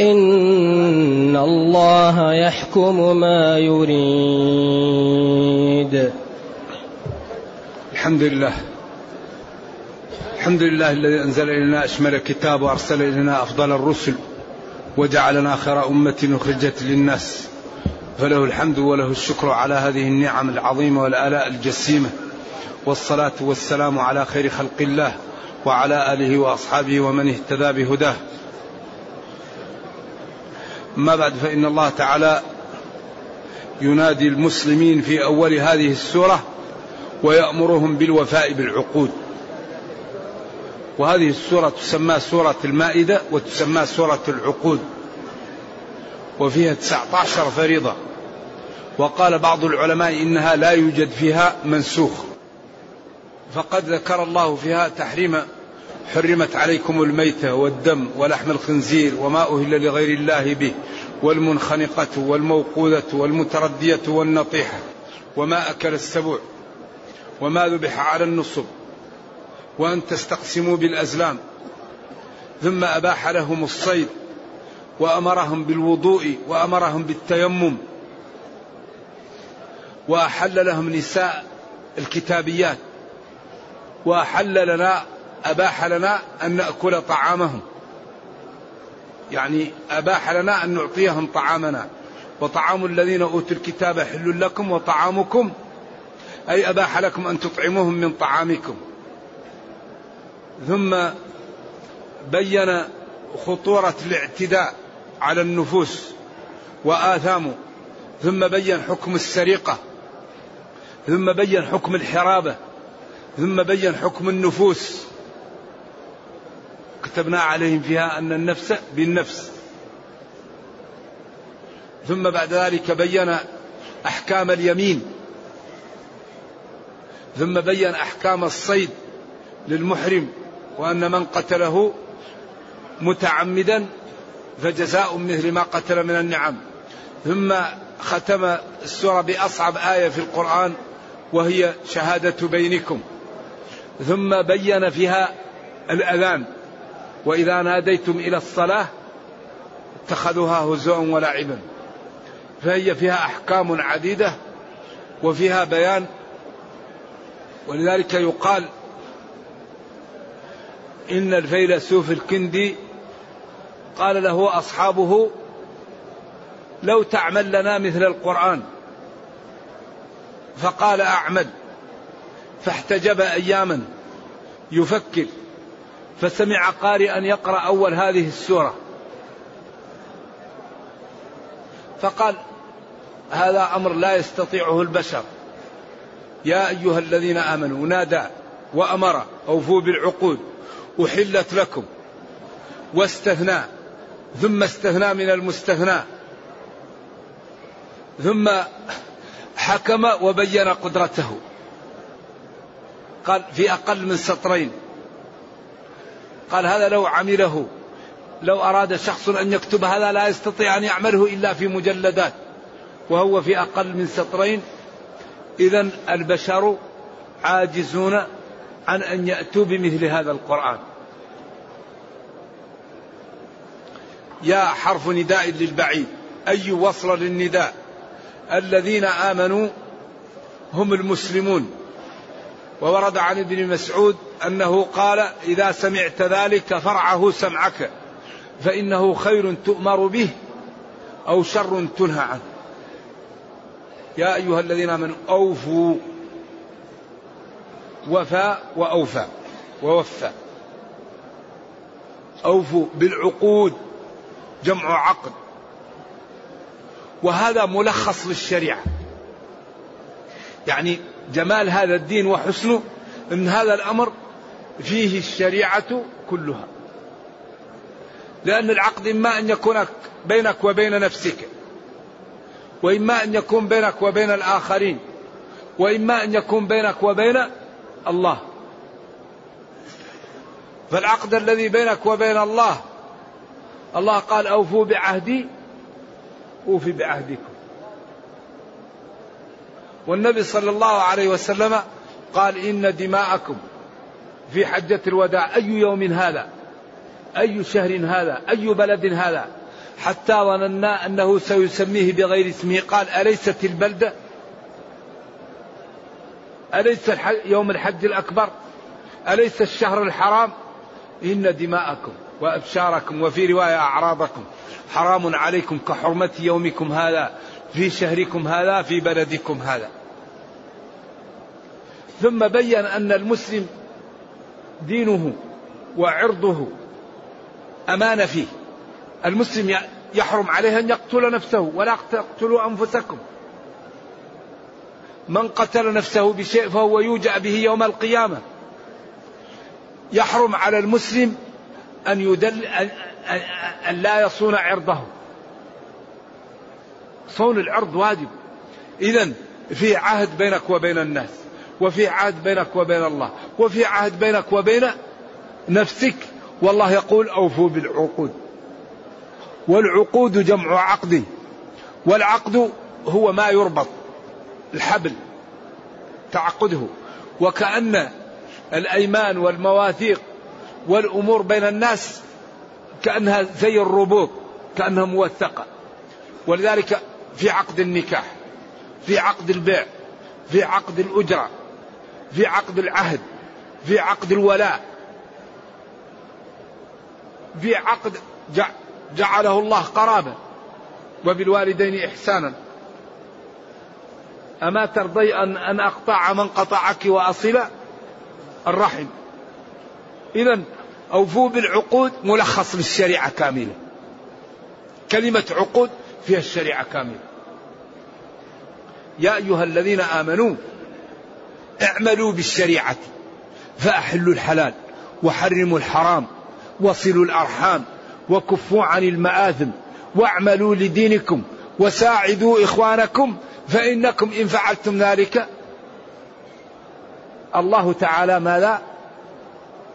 إن الله يحكم ما يريد. الحمد لله الذي أنزل إلينا أشمل الكتاب وأرسل إلينا أفضل الرسل وجعلنا خير أمة أخرجت للناس، فله الحمد وله الشكر على هذه النعم العظيمة والآلاء الجسيمة، والصلاة والسلام على خير خلق الله وعلى آله وأصحابه ومن اهتدى بهداه. ما بعد، فإن الله تعالى ينادي المسلمين في أول هذه السورة ويأمرهم بالوفاء بالعقود. وهذه السورة تسمى سورة المائدة وتسمى سورة العقود، وفيها 19 فريضة. وقال بعض العلماء إنها لا يوجد فيها منسوخ، فقد ذكر الله فيها تحريم: حرمت عليكم الميتة والدم ولحم الخنزير وما أهل لغير الله به، والمنخنقة والموقوذة والمتردية والنطيحة، وما أكل السبوع، وما ذبح على النصب، وأن تستقسموا بالأزلام. ثم أباح لهم الصيد وأمرهم بالوضوء وأمرهم بالتيمم، وأحل لهم نساء الكتابيات، أباح لنا أن نأكل طعامهم، يعني أباح لنا أن نعطيهم طعامنا، وطعام الذين أوتوا الكتاب حل لكم وطعامكم، أي أباح لكم أن تطعموهم من طعامكم. ثم بين خطورة الاعتداء على النفوس وآثامه، ثم بين حكم السرقة، ثم بين حكم الحرابة، ثم بين حكم النفوس. كتبنا عليهم فيها أن النفس بالنفس. ثم بعد ذلك بين أحكام اليمين، ثم بين أحكام الصيد للمحرم، وأن من قتله متعمدا فجزاء مثل ما قتل من النعم. ثم ختم السورة بأصعب آية في القرآن وهي شهادة بينكم. ثم بين فيها الأذان: وإذا ناديتم إلى الصلاة اتخذوها هزوا ولعبا. فهي فيها أحكام عديدة وفيها بيان، ولذلك يقال إن الفيلسوف الكندي قال له أصحابه: لو تعمل لنا مثل القرآن. فقال: أعمل. فاحتجب أياما يفكر، فسمع قارئا يقرأ أول هذه السورة، فقال: هذا أمر لا يستطيعه البشر. يا أيها الذين آمنوا، نادى وأمر: أوفوا بالعقود، أحلت لكم، واستثنى، ثم استثنى من المستثنى، ثم حكم وبين قدرته. قال في أقل من سطرين، قال: هذا لو عمله، لو أراد شخص أن يكتب هذا لا يستطيع أن يعمله إلا في مجلدات، وهو في أقل من سطرين. إذن البشر عاجزون عن أن يأتوا بمثل هذا القرآن. يا حرف نداء للبعيد، أي وصل للنداء. الذين آمنوا هم المسلمون. وورد عن ابن مسعود أنه قال: إذا سمعت ذلك فرعه سمعك، فإنه خير تؤمر به أو شر تنهى عنه. يا أيها الذين آمنوا أوفوا، وفاء وأوفى ووفى. أوفوا بالعقود جمع عقد، وهذا ملخص للشريعة. يعني جمال هذا الدين وحسنه أن هذا الأمر فيه الشريعة كلها، لأن العقد إما أن يكون بينك وبين نفسك، وإما أن يكون بينك وبين الآخرين، وإما أن يكون بينك وبين الله. فالعقد الذي بينك وبين الله، الله قال أوفوا بعهدي أوفي بعهدكم. والنبي صلى الله عليه وسلم قال إن دماءكم في حجة الوداع، أي يوم هذا، أي شهر هذا، أي بلد هذا، حتى ظننا أنه سيسميه بغير اسمه، قال أليست البلدة، أليس يوم الحج الأكبر، أليس الشهر الحرام، إن دماءكم وأبشاركم وفي رواية أعراضكم حرام عليكم كحرمة يومكم هذا في شهركم هذا في بلدكم هذا. ثم بيّن أن المسلم دينه وعرضه أمان فيه، المسلم يحرم عليه أن يقتل نفسه، ولا تقتلوا أنفسكم، من قتل نفسه بشيء فهو يوجأ به يوم القيامة. يحرم على المسلم أن لا يصون عرضه، صون العرض واجب. إذن في عهد بينك وبين الناس، وفي عهد بينك وبين الله، وفي عهد بينك وبين نفسك. والله يقول أوفوا بالعقود، والعقود جمع عقد، والعقد هو ما يربط، الحبل تعقده. وكأن الأيمان والمواثيق والأمور بين الناس كأنها زي الربوط، كأنها موثقة. ولذلك في عقد النكاح، في عقد البيع، في عقد الأجرة، في عقد العهد، في عقد الولاء، في عقد جعله الله قرابة، وبالوالدين إحسانا. أما ترضي أن أقطع من قطعك وأصل الرحم؟ إذن أوفوا بالعقود ملخص بالشريعة كاملة، كلمة عقود فيها الشريعة كاملة. يا أيها الذين آمنوا اعملوا بالشريعة فأحلوا الحلال وحرموا الحرام وصلوا الأرحام وكفوا عن المآثم واعملوا لدينكم وساعدوا إخوانكم فإنكم إن فعلتم ذلك الله تعالى ماذا؟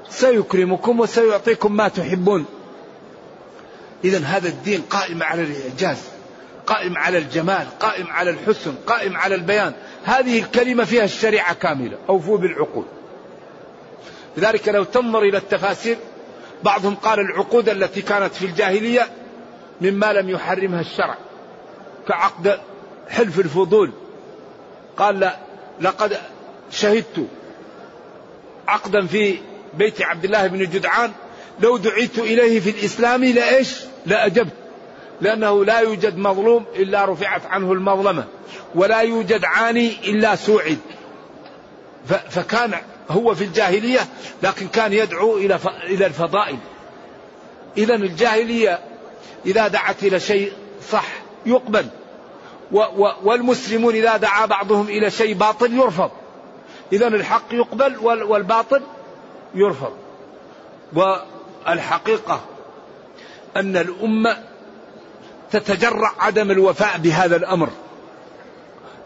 سيكرمكم وسيعطيكم ما تحبون. إذن هذا الدين قائم على الإعجاز، قائم على الجمال، قائم على الحسن، قائم على البيان. هذه الكلمة فيها الشريعة كاملة، أوفوا بالعقود. لذلك لو تنظر إلى التفاسير بعضهم قال العقود التي كانت في الجاهلية مما لم يحرمها الشرع، كعقد حلف الفضول، قال لقد شهدت عقدا في بيت عبد الله بن جدعان لو دعيت إليه في الإسلام لأجبت، لأنه لا يوجد مظلوم إلا رفعت عنه المظلمة، ولا يوجد عاني إلا سوعد. فكان هو في الجاهلية، لكن كان يدعو إلى الفضائل. إذا الجاهلية إذا دعت إلى شيء صح يقبل، والمسلمون إذا دعا بعضهم إلى شيء باطل يرفض. إذا الحق يقبل والباطل يرفض. والحقيقة أن الأمة تتجرع عدم الوفاء بهذا الأمر.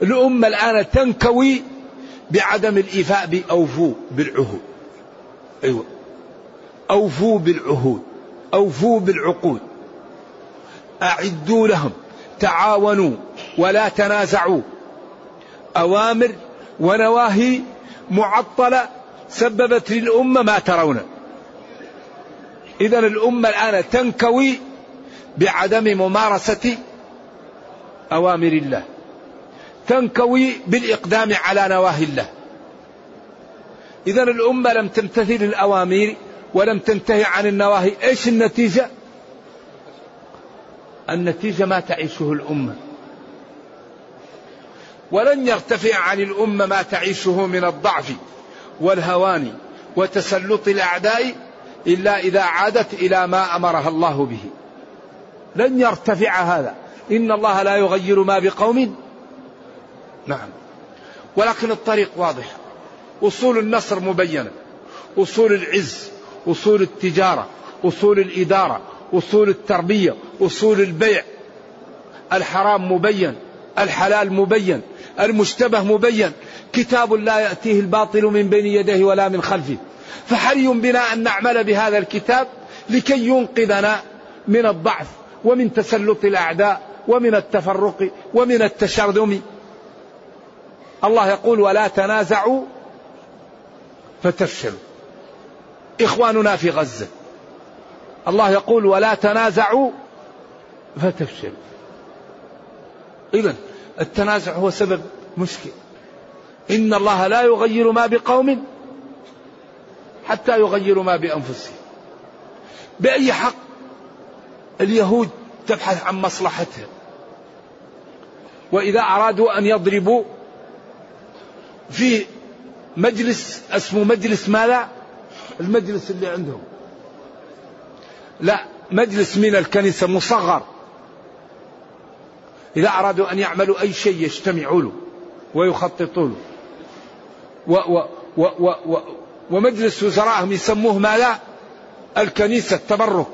الأمة الآن تنكوي بعدم الإيفاء بأوفوا بالعهود. أيوة، أوفوا بالعهود، أوفوا بالعقود، أعدوا لهم، تعاونوا ولا تنازعوا. أوامر ونواهي معطلة سببت للأمة ما ترون. إذن الأمة الآن تنكوي بعدم ممارسة أوامر الله، تنكوي بالإقدام على نواهي الله. إذن الأمة لم تمتثل الأوامر ولم تنتهي عن النواهي. إيش النتيجة؟ النتيجة ما تعيشه الأمة، ولن يرتفع عن الأمة ما تعيشه من الضعف والهوان وتسلط الأعداء إلا إذا عادت إلى ما أمرها الله به. لن يرتفع هذا، إن الله لا يغير ما بقوم. نعم، ولكن الطريق واضح، أصول النصر مبينة، أصول العز، أصول التجارة، أصول الإدارة، أصول التربية، أصول البيع، الحرام مبين، الحلال مبين، المشتبه مبين، كتاب لا يأتيه الباطل من بين يديه ولا من خلفه، فحري بنا أن نعمل بهذا الكتاب لكي ينقذنا من الضعف ومن تسلط الأعداء ومن التفرق ومن التشرذم. الله يقول ولا تنازعوا فتفشلوا. إخواننا في غزة الله يقول ولا تنازعوا فتفشلوا. إذن التنازع هو سبب مشكل. إن الله لا يغير ما بقوم حتى يغيروا ما بأنفسهم. بأي حق اليهود تبحث عن مصلحتها، وإذا أرادوا أن يضربوا في مجلس اسمه مجلس ماذا؟ المجلس اللي عندهم، لا مجلس من الكنيسة مصغر، إذا أرادوا أن يعملوا أي شيء يجتمعوا له ويخططوا له، ومجلس وزرائهم يسموه ماذا؟ الكنيسة التبرك،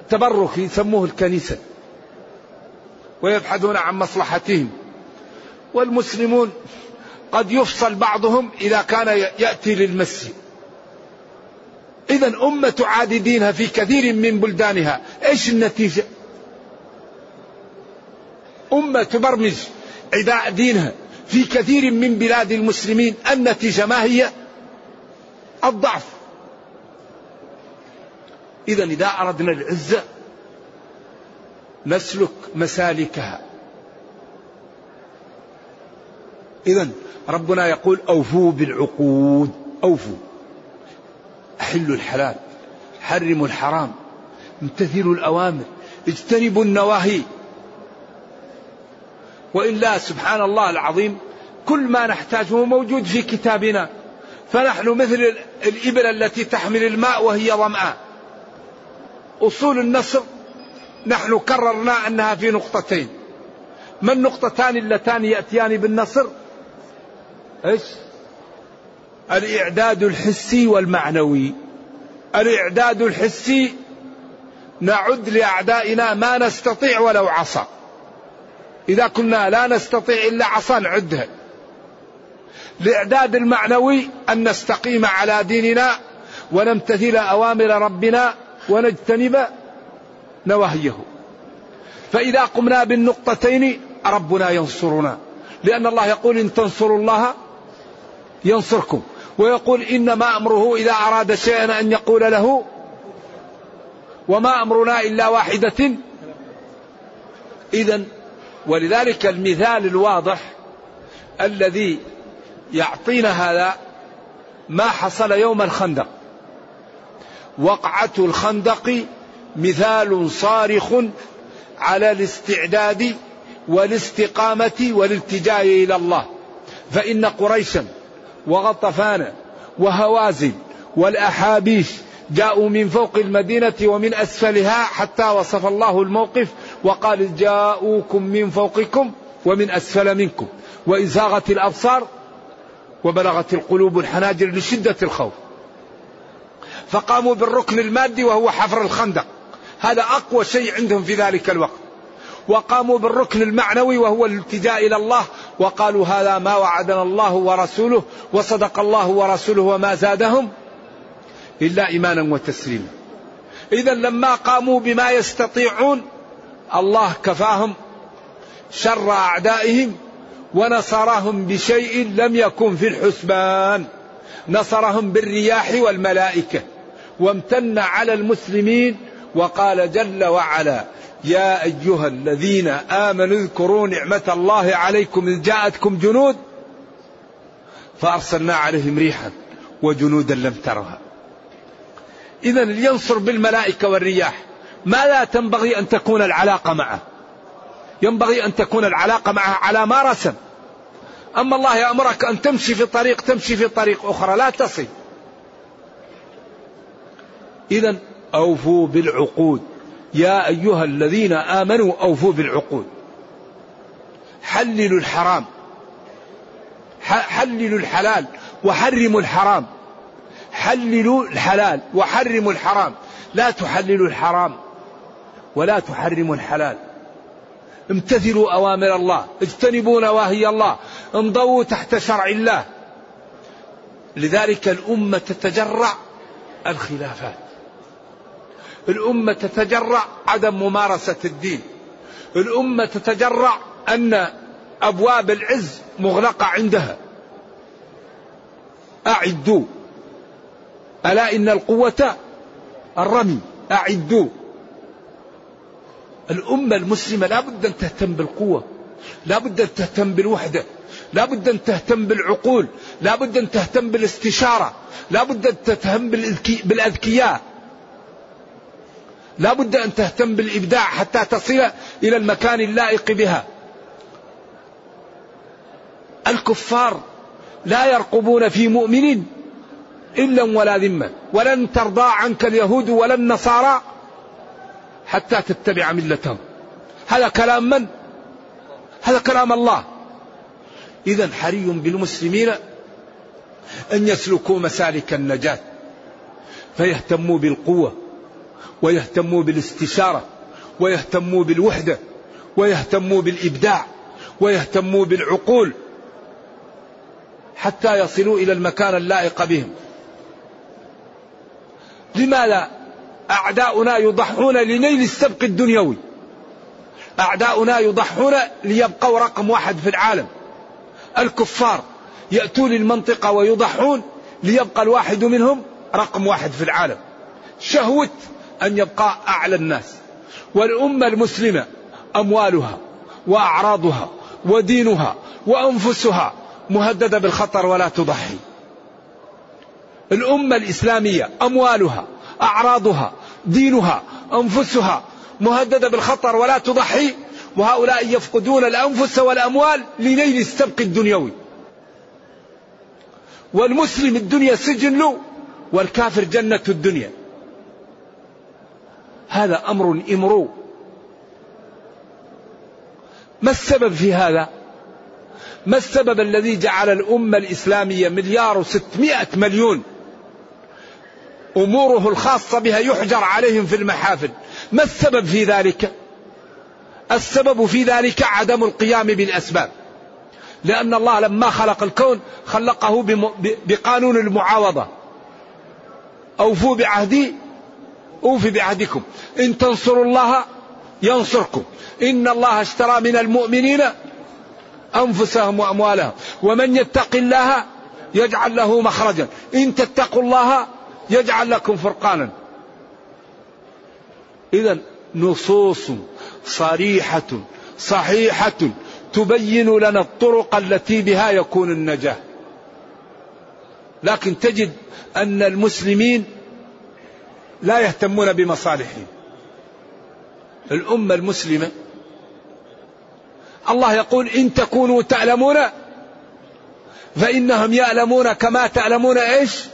التبرك يسموه الكنيسة، ويبحثون عن مصلحتهم. والمسلمون قد يفصل بعضهم إذا كان يأتي للمسجد. إذن أمة عاد دينها في كثير من بلدانها، إيش النتيجة؟ أمة تبرمج عداء دينها في كثير من بلاد المسلمين، النتيجة ما هي؟ الضعف. إذن إذا أردنا العزة نسلك مسالكها. إذن ربنا يقول أوفوا بالعقود، أوفوا، أحلوا الحلال، حرموا الحرام، امتثلوا الأوامر، اجتنبوا النواهي. وإلا سبحان الله العظيم كل ما نحتاجه موجود في كتابنا، فنحن مثل الإبل التي تحمل الماء وهي ظمآن. أصول النصر نحن كررنا أنها في نقطتين، ما النقطتان اللتان يأتيان بالنصر؟ إيش؟ الإعداد الحسي والمعنوي. الإعداد الحسي نعد لأعدائنا ما نستطيع ولو عصى، إذا كنا لا نستطيع إلا عصا نعدها. الإعداد المعنوي أن نستقيم على ديننا ونمتثل أوامر ربنا ونجتنب نواهيه. فإذا قمنا بالنقطتين ربنا ينصرنا، لأن الله يقول إن تنصروا الله ينصركم، ويقول إنما أمره إذا أراد شيئا أن يقول له، وما أمرنا إلا واحدة. إذن ولذلك المثال الواضح الذي يعطينا هذا ما حصل يوم الخندق. وقعة الخندق مثال صارخ على الاستعداد والاستقامة والالتجاء إلى الله، فإن قريشا وغطفان وهوازن والأحابيش جاءوا من فوق المدينة ومن أسفلها، حتى وصف الله الموقف وقال جاءوكم من فوقكم ومن أسفل منكم وإذ زاغت الأبصار وبلغت القلوب الحناجر لشدة الخوف. فقاموا بالركن المادي وهو حفر الخندق، هذا أقوى شيء عندهم في ذلك الوقت، وقاموا بالركن المعنوي وهو الالتجاء إلى الله، وقالوا هذا ما وعدنا الله ورسوله وصدق الله ورسوله وما زادهم إلا إيمانا وتسليما. إذا لما قاموا بما يستطيعون الله كفاهم شر أعدائهم ونصرهم بشيء لم يكن في الحسبان، نصرهم بالرياح والملائكة، وامتن على المسلمين وقال جل وعلا يا أيها الذين آمنوا اذكروا نعمة الله عليكم إذ جاءتكم جنود فأرسلنا عليهم ريحا وجنودا لم ترها. إذا ينصر بالملائكة والرياح، ما لا تنبغي أن تكون العلاقة معه، ينبغي أن تكون العلاقة معه على ما رسم. أما الله يأمرك أن تمشي في طريق تمشي في طريق أخرى لا تصل. إذا أوفوا بالعقود، يا أيها الذين آمنوا أوفوا بالعقود. حللوا الحرام، حللوا الحلال وحرموا الحرام، حللوا الحلال وحرموا الحرام، لا تحللوا الحرام ولا تحرموا الحلال، امتثلوا أوامر الله، اجتنبوا نواهي الله، انضووا تحت شرع الله. لذلك الأمة تتجرع الخلافات، الأمة تتجرع عدم ممارسة الدين، الأمة تتجرع أن أبواب العز مغلقة عندها. أعدوا، ألا إن القوة الرمي، أعدوا. الأمة المسلمة لا بد أن تهتم بالقوة، لا بد أن تهتم بالوحدة، لا بد أن تهتم بالعقول، لا بد أن تهتم بالاستشارة، لا بد أن تهتم بالأذكياء، لا بد أن تهتم بالإبداع حتى تصل إلى المكان اللائق بها. الكفار لا يرقبون في مؤمن إلا ولا ذمة، ولن ترضى عنك اليهود ولا النصارى حتى تتبع ملتهم. هذا كلام من؟ هذا كلام الله. إذن حري بالمسلمين أن يسلكوا مسالك النجاة، فيهتموا بالقوة، ويهتموا بالاستشارة، ويهتموا بالوحدة، ويهتموا بالإبداع، ويهتموا بالعقول، حتى يصلوا إلى المكان اللائق بهم. لماذا أعداؤنا يضحون لنيل السبق الدنيوي؟ أعداؤنا يضحون ليبقوا رقم واحد في العالم. الكفار يأتون المنطقة ويضحون ليبقى الواحد منهم رقم واحد في العالم، شهوة أن يبقى أعلى الناس. والأمة المسلمة أموالها وأعراضها ودينها وأنفسها مهددة بالخطر ولا تضحي. الأمة الإسلامية أموالها أعراضها دينها أنفسها مهددة بالخطر ولا تضحي، وهؤلاء يفقدون الأنفس والأموال لنيل السبق الدنيوي. والمسلم الدنيا سجن له، والكافر جنة الدنيا. هذا أمر إمرو. ما السبب في هذا؟ ما السبب الذي جعل الأمة الإسلامية 1,600,000,000 أموره الخاصة بها يحجر عليهم في المحافل؟ ما السبب في ذلك؟ السبب في ذلك عدم القيام بالأسباب، لأن الله لما خلق الكون خلقه بقانون المعاوضة. أوفوا بعهدي أوف بعهدكم، إن تنصروا الله ينصركم، إن الله اشترى من المؤمنين أنفسهم وأموالهم، ومن يتق الله يجعل له مخرجا، إن تتقوا الله يجعل لكم فرقانا. إذن نصوص صريحة صحيحة تبين لنا الطرق التي بها يكون النجاة. لكن تجد أن المسلمين لا يهتمون بمصالحهم. الأمة المسلمة الله يقول إن تكونوا تعلمون فإنهم يعلمون كما تعلمون إيش،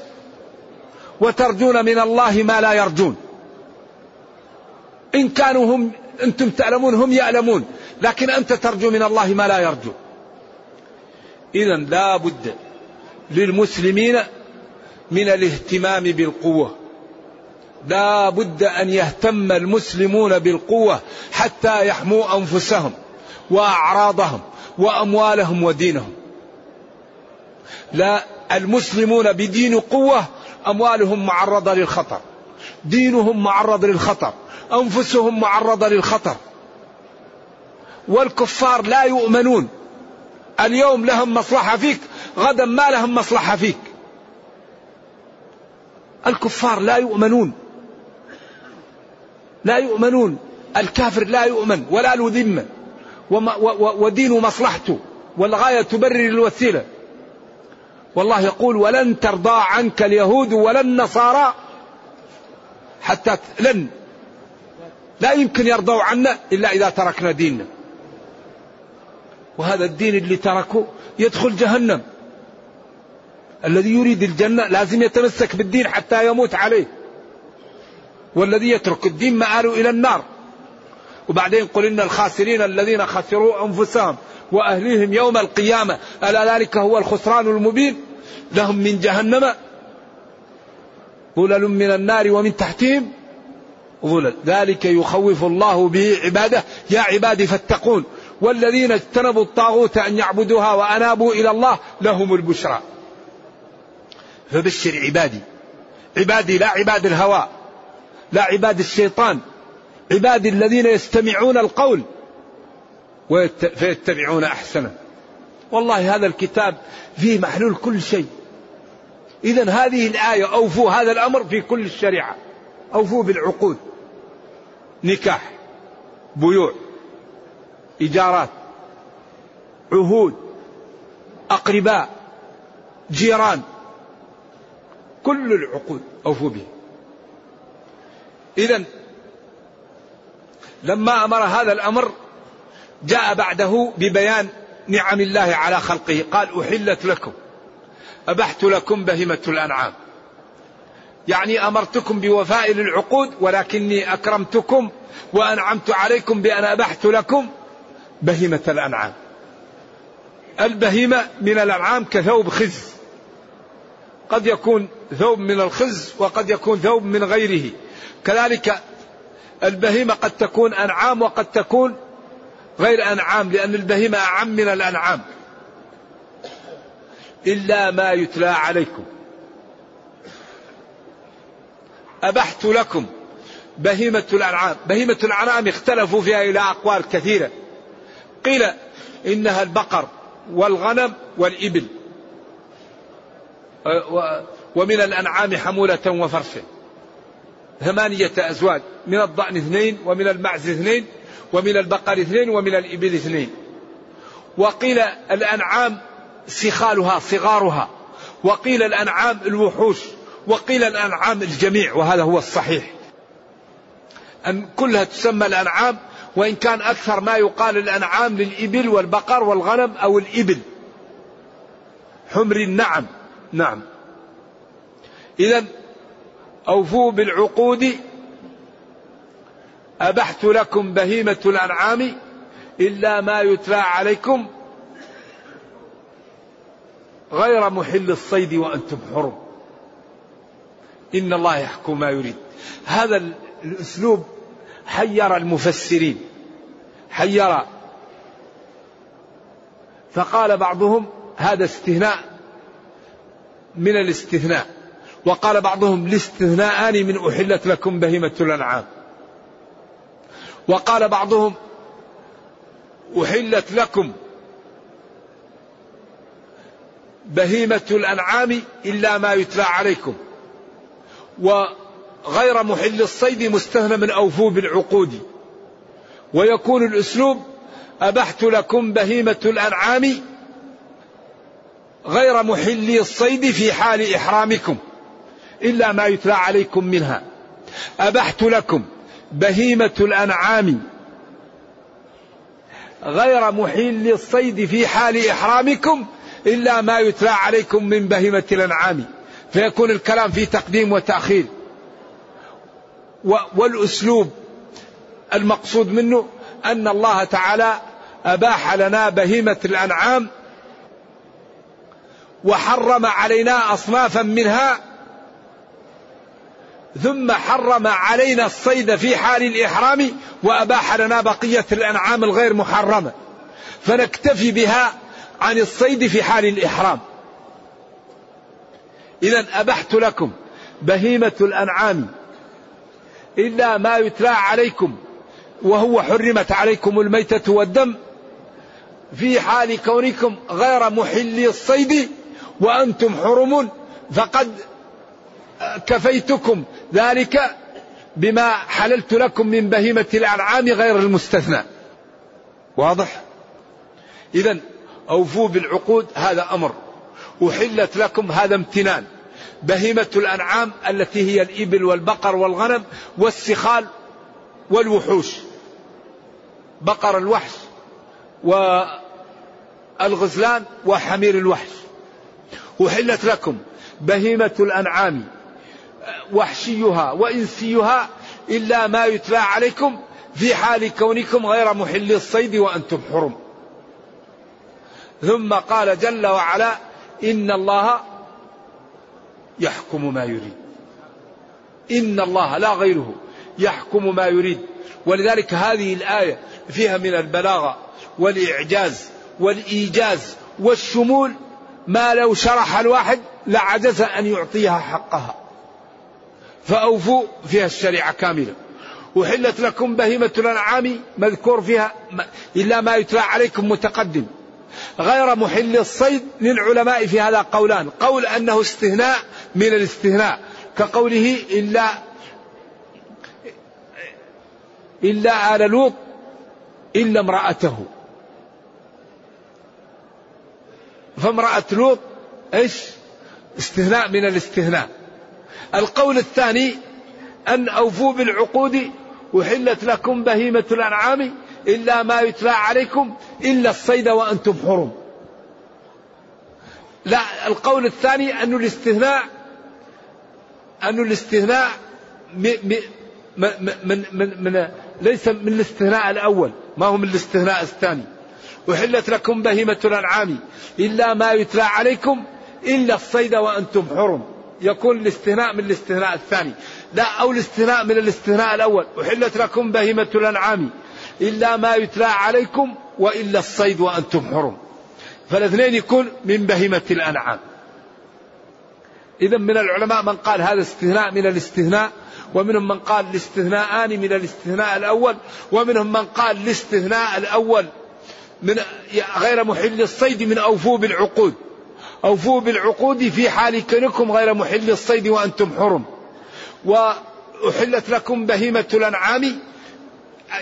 وترجون من الله ما لا يرجون. إن كانوا هم أنتم تعلمون هم يعلمون، لكن أنت ترجو من الله ما لا يرجو. إذن لا بد للمسلمين من الاهتمام بالقوة، لا بد أن يهتم المسلمون بالقوة حتى يحموا أنفسهم وأعراضهم وأموالهم ودينهم. لا، المسلمون بدين قوة أموالهم معرضة للخطر، دينهم معرض للخطر، أنفسهم معرضة للخطر. والكفار لا يؤمنون، اليوم لهم مصلحة فيك غدا ما لهم مصلحة فيك. الكفار لا يؤمنون، لا يؤمنون. الكافر لا يؤمن ولا له ذمة، ودين مصلحته، والغاية تبرر الوسيلة. والله يقول ولن ترضى عنك اليهود ولا النصارى حتى لن، لا يمكن يرضوا عنا إلا إذا تركنا ديننا. وهذا الدين اللي تركه يدخل جهنم. الذي يريد الجنة لازم يتمسك بالدين حتى يموت عليه، والذي يترك الدين مآله إلى النار. وبعدين قل إن الخاسرين الذين خسروا أنفسهم وأهليهم يوم القيامة ألا ذلك هو الخسران المبين، لهم من جهنم ظلل من النار ومن تحتهم ظلل. ذلك يخوف الله به عباده، يا عبادي فاتقون، والذين اجتنبوا الطاغوت أن يعبدوها وأنابوا إلى الله لهم البشرى. فبشر عبادي، عبادي لا عباد الهوى، لا عباد الشيطان، عبادي الذين يستمعون القول فيتبعون أحسنه. والله هذا الكتاب فيه محلول كل شيء. إذن هذه الآية أوفوا هذا الأمر في كل الشريعة، أوفوا بالعقود، نكاح، بيوع، إيجارات، عهود، أقرباء، جيران، كل العقود أوفوا به. إذن لما أمر هذا الأمر جاء بعده ببيان نعم الله على خلقه، قال أحلت لكم، أبحت لكم بهيمة الأنعام، يعني أمرتكم بوفاء العقود، ولكني أكرمتكم وأنعمت عليكم بأن أبحت لكم بهيمة الأنعام. البهيمة من الأنعام كثوب خز، قد يكون ثوب من الخز وقد يكون ثوب من غيره. كذلك البهيمة قد تكون أنعام وقد تكون غير أنعام، لأن البهيمة أعم من الأنعام. إلا ما يتلى عليكم، أبحت لكم بهيمة الأنعام. بهيمة الأنعام اختلفوا فيها إلى أقوال كثيرة، قيل إنها البقر والغنم والإبل، ومن الأنعام حمولة وفرشة، 8 أزواج، من الضأن 2، ومن المعز 2، ومن البقر 2، ومن الإبل 2. وقيل الأنعام سخالها صغارها، وقيل الأنعام الوحوش، وقيل الأنعام الجميع. وهذا هو الصحيح، أن كلها تسمى الأنعام، وإن كان أكثر ما يقال الأنعام للإبل والبقر والغنم أو الإبل حمر النعم. نعم. إذن أوفوا بالعقود، أبحت لكم بهيمة الأنعام إلا ما يتلى عليكم غير محل الصيد وأنتم حرم، إن الله يحكم ما يريد. هذا الأسلوب حير المفسرين، حير، فقال بعضهم هذا استثناء من الاستثناء، وقال بعضهم الاستثناءان من أحلت لكم بهيمة الأنعام، وقال بعضهم أحلت لكم بهيمة الأنعام إلا ما يتلى عليكم، وغير محل الصيد مستثنى من أوفوا بالعقود. ويكون الأسلوب أبحت لكم بهيمة الأنعام غير محل الصيد في حال إحرامكم، إلا ما يتلى عليكم منها. أبحت لكم بهيمة الأنعام غير محل الصيد في حال إحرامكم إلا ما يتلى عليكم من بهيمة الأنعام، فيكون الكلام في تقديم وتأخير. والأسلوب المقصود منه أن الله تعالى أباح لنا بهيمة الأنعام وحرم علينا أصنافا منها، ثم حرم علينا الصيد في حال الإحرام وأباح لنا بقية الأنعام الغير محرمة، فنكتفي بها عن الصيد في حال الإحرام. إذن أبحت لكم بهيمة الأنعام إلا ما يتلى عليكم، وهو حرمت عليكم الميتة والدم في حال كونكم غير محلي الصيد وأنتم حرم، فقد كفيتكم ذلك بما حللت لكم من بهيمة الأنعام غير المستثنى. واضح؟ إذن أوفوا بالعقود هذا أمر، أحلت لكم هذا امتنان، بهيمة الأنعام التي هي الإبل والبقر والغنم والسخال والوحوش، بقر الوحش والغزلان وحمير الوحش. أحلت لكم بهيمة الأنعام وحشيها وإنسيها إلا ما يتلى عليكم في حال كونكم غير محل الصيد وأنتم حرم. ثم قال جل وعلا إن الله يحكم ما يريد. إن الله لا غيره، يحكم ما يريد. ولذلك هذه الآية فيها من البلاغة والإعجاز والإيجاز والشمول ما لو شرح الواحد لعجز أن يعطيها حقها. فأوفوا فيها الشريعة كاملة. وحلت لكم بهيمة الأنعام مذكور فيها إلا ما يتلى عليكم متقدم. غير محل الصيد للعلماء في هذا قولان، قول أنه استثناء من الاستثناء كقوله إلا آل لوط إلا امرأته، فامرأة لوط إيش استثناء من الاستثناء. القول الثاني أن أوفوا بالعقود، وحلت لكم بهيمة الأنعام إلا ما يتلى عليكم إلا الصيد وأنتم حرم. لا، القول الثاني أن الاستثناء من ليس من الاستثناء الأول، ما هو من الاستثناء الثاني. وحلت لكم بهيمة الأنعام إلا ما يتلى عليكم إلا الصيد وأنتم حرم، يكون الاستثناء من الاستثناء الثاني. لا، أو الاستثناء من الاستثناء الأول، وحلت لكم بهيمة الأنعام إلا ما يتلى عليكم وإلا الصيد وأنتم حرم، فالاثنين يكون من بهيمة الأنعام. إذن من العلماء من قال هذا استثناء من الاستثناء، ومنهم من قال الاستثناءان من الاستثناء الأول، ومنهم من قال الاستثناء الأول من غير محل الصيد من أوفوا بالعقود، أوفوا بالعقود في حال كونكم غير محل الصيد وأنتم حرم. وأحلت لكم بهيمة الأنعام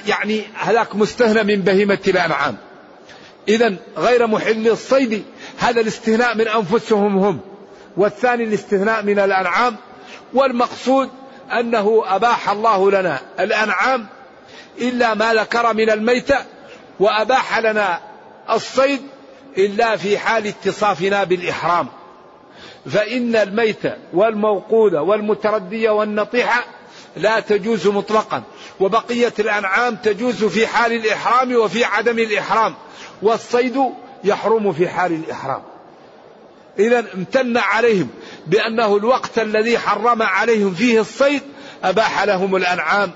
يعني هذاك مستثنى من بهيمة الأنعام، إذن غير محل الصيد هذا الاستثناء من أنفسهم هم، والثاني الاستثناء من الأنعام. والمقصود أنه أباح الله لنا الأنعام إلا ما ذكر من الميتة، وأباح لنا الصيد إلا في حال اتصافنا بالإحرام، فإن الميتة والموقودة والمتردية والنطيحة لا تجوز مطلقا، وبقية الأنعام تجوز في حال الإحرام وفي عدم الإحرام، والصيد يحرم في حال الإحرام. إذن امتن عليهم بأنه الوقت الذي حرم عليهم فيه الصيد أباح لهم الأنعام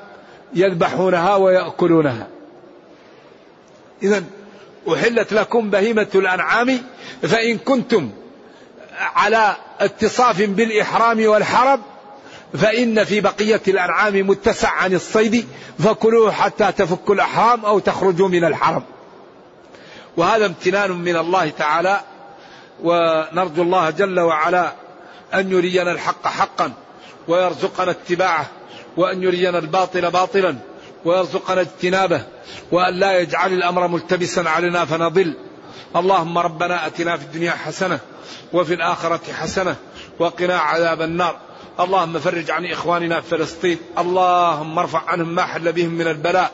يذبحونها ويأكلونها. إذن أحلت لكم بهيمة الأنعام، فإن كنتم على اتصاف بالإحرام والحرم فإن في بقية الأنعام متسع عن الصيد، فكلوه حتى تفكوا الأحرام أو تخرجوا من الحرم. وهذا امتنان من الله تعالى، ونرجو الله جل وعلا أن يرينا الحق حقا ويرزقنا اتباعه، وأن يرينا الباطل باطلا ويرزقنا اجتنابه، وأن لا يجعل الأمر ملتبسا علينا فنضل. اللهم ربنا أتنا في الدنيا حسنة وفي الآخرة حسنة وقنا عذاب النار. اللهم فرج عن إخواننا في فلسطين، اللهم ارفع عنهم ما حل بهم من البلاء،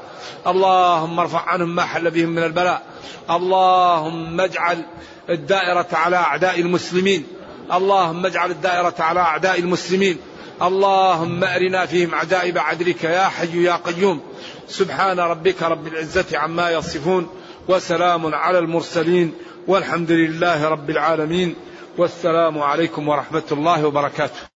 اللهم ارفع عنهم ما حل بهم من البلاء. اللهم اجعل الدائرة على أعداء المسلمين، اللهم اجعل الدائرة على أعداء المسلمين، اللهم أرنا فيهم عجائب عدلك يا حي يا قيوم. سبحان ربك رب العزة عما يصفون، وسلام على المرسلين، والحمد لله رب العالمين، والسلام عليكم ورحمة الله وبركاته.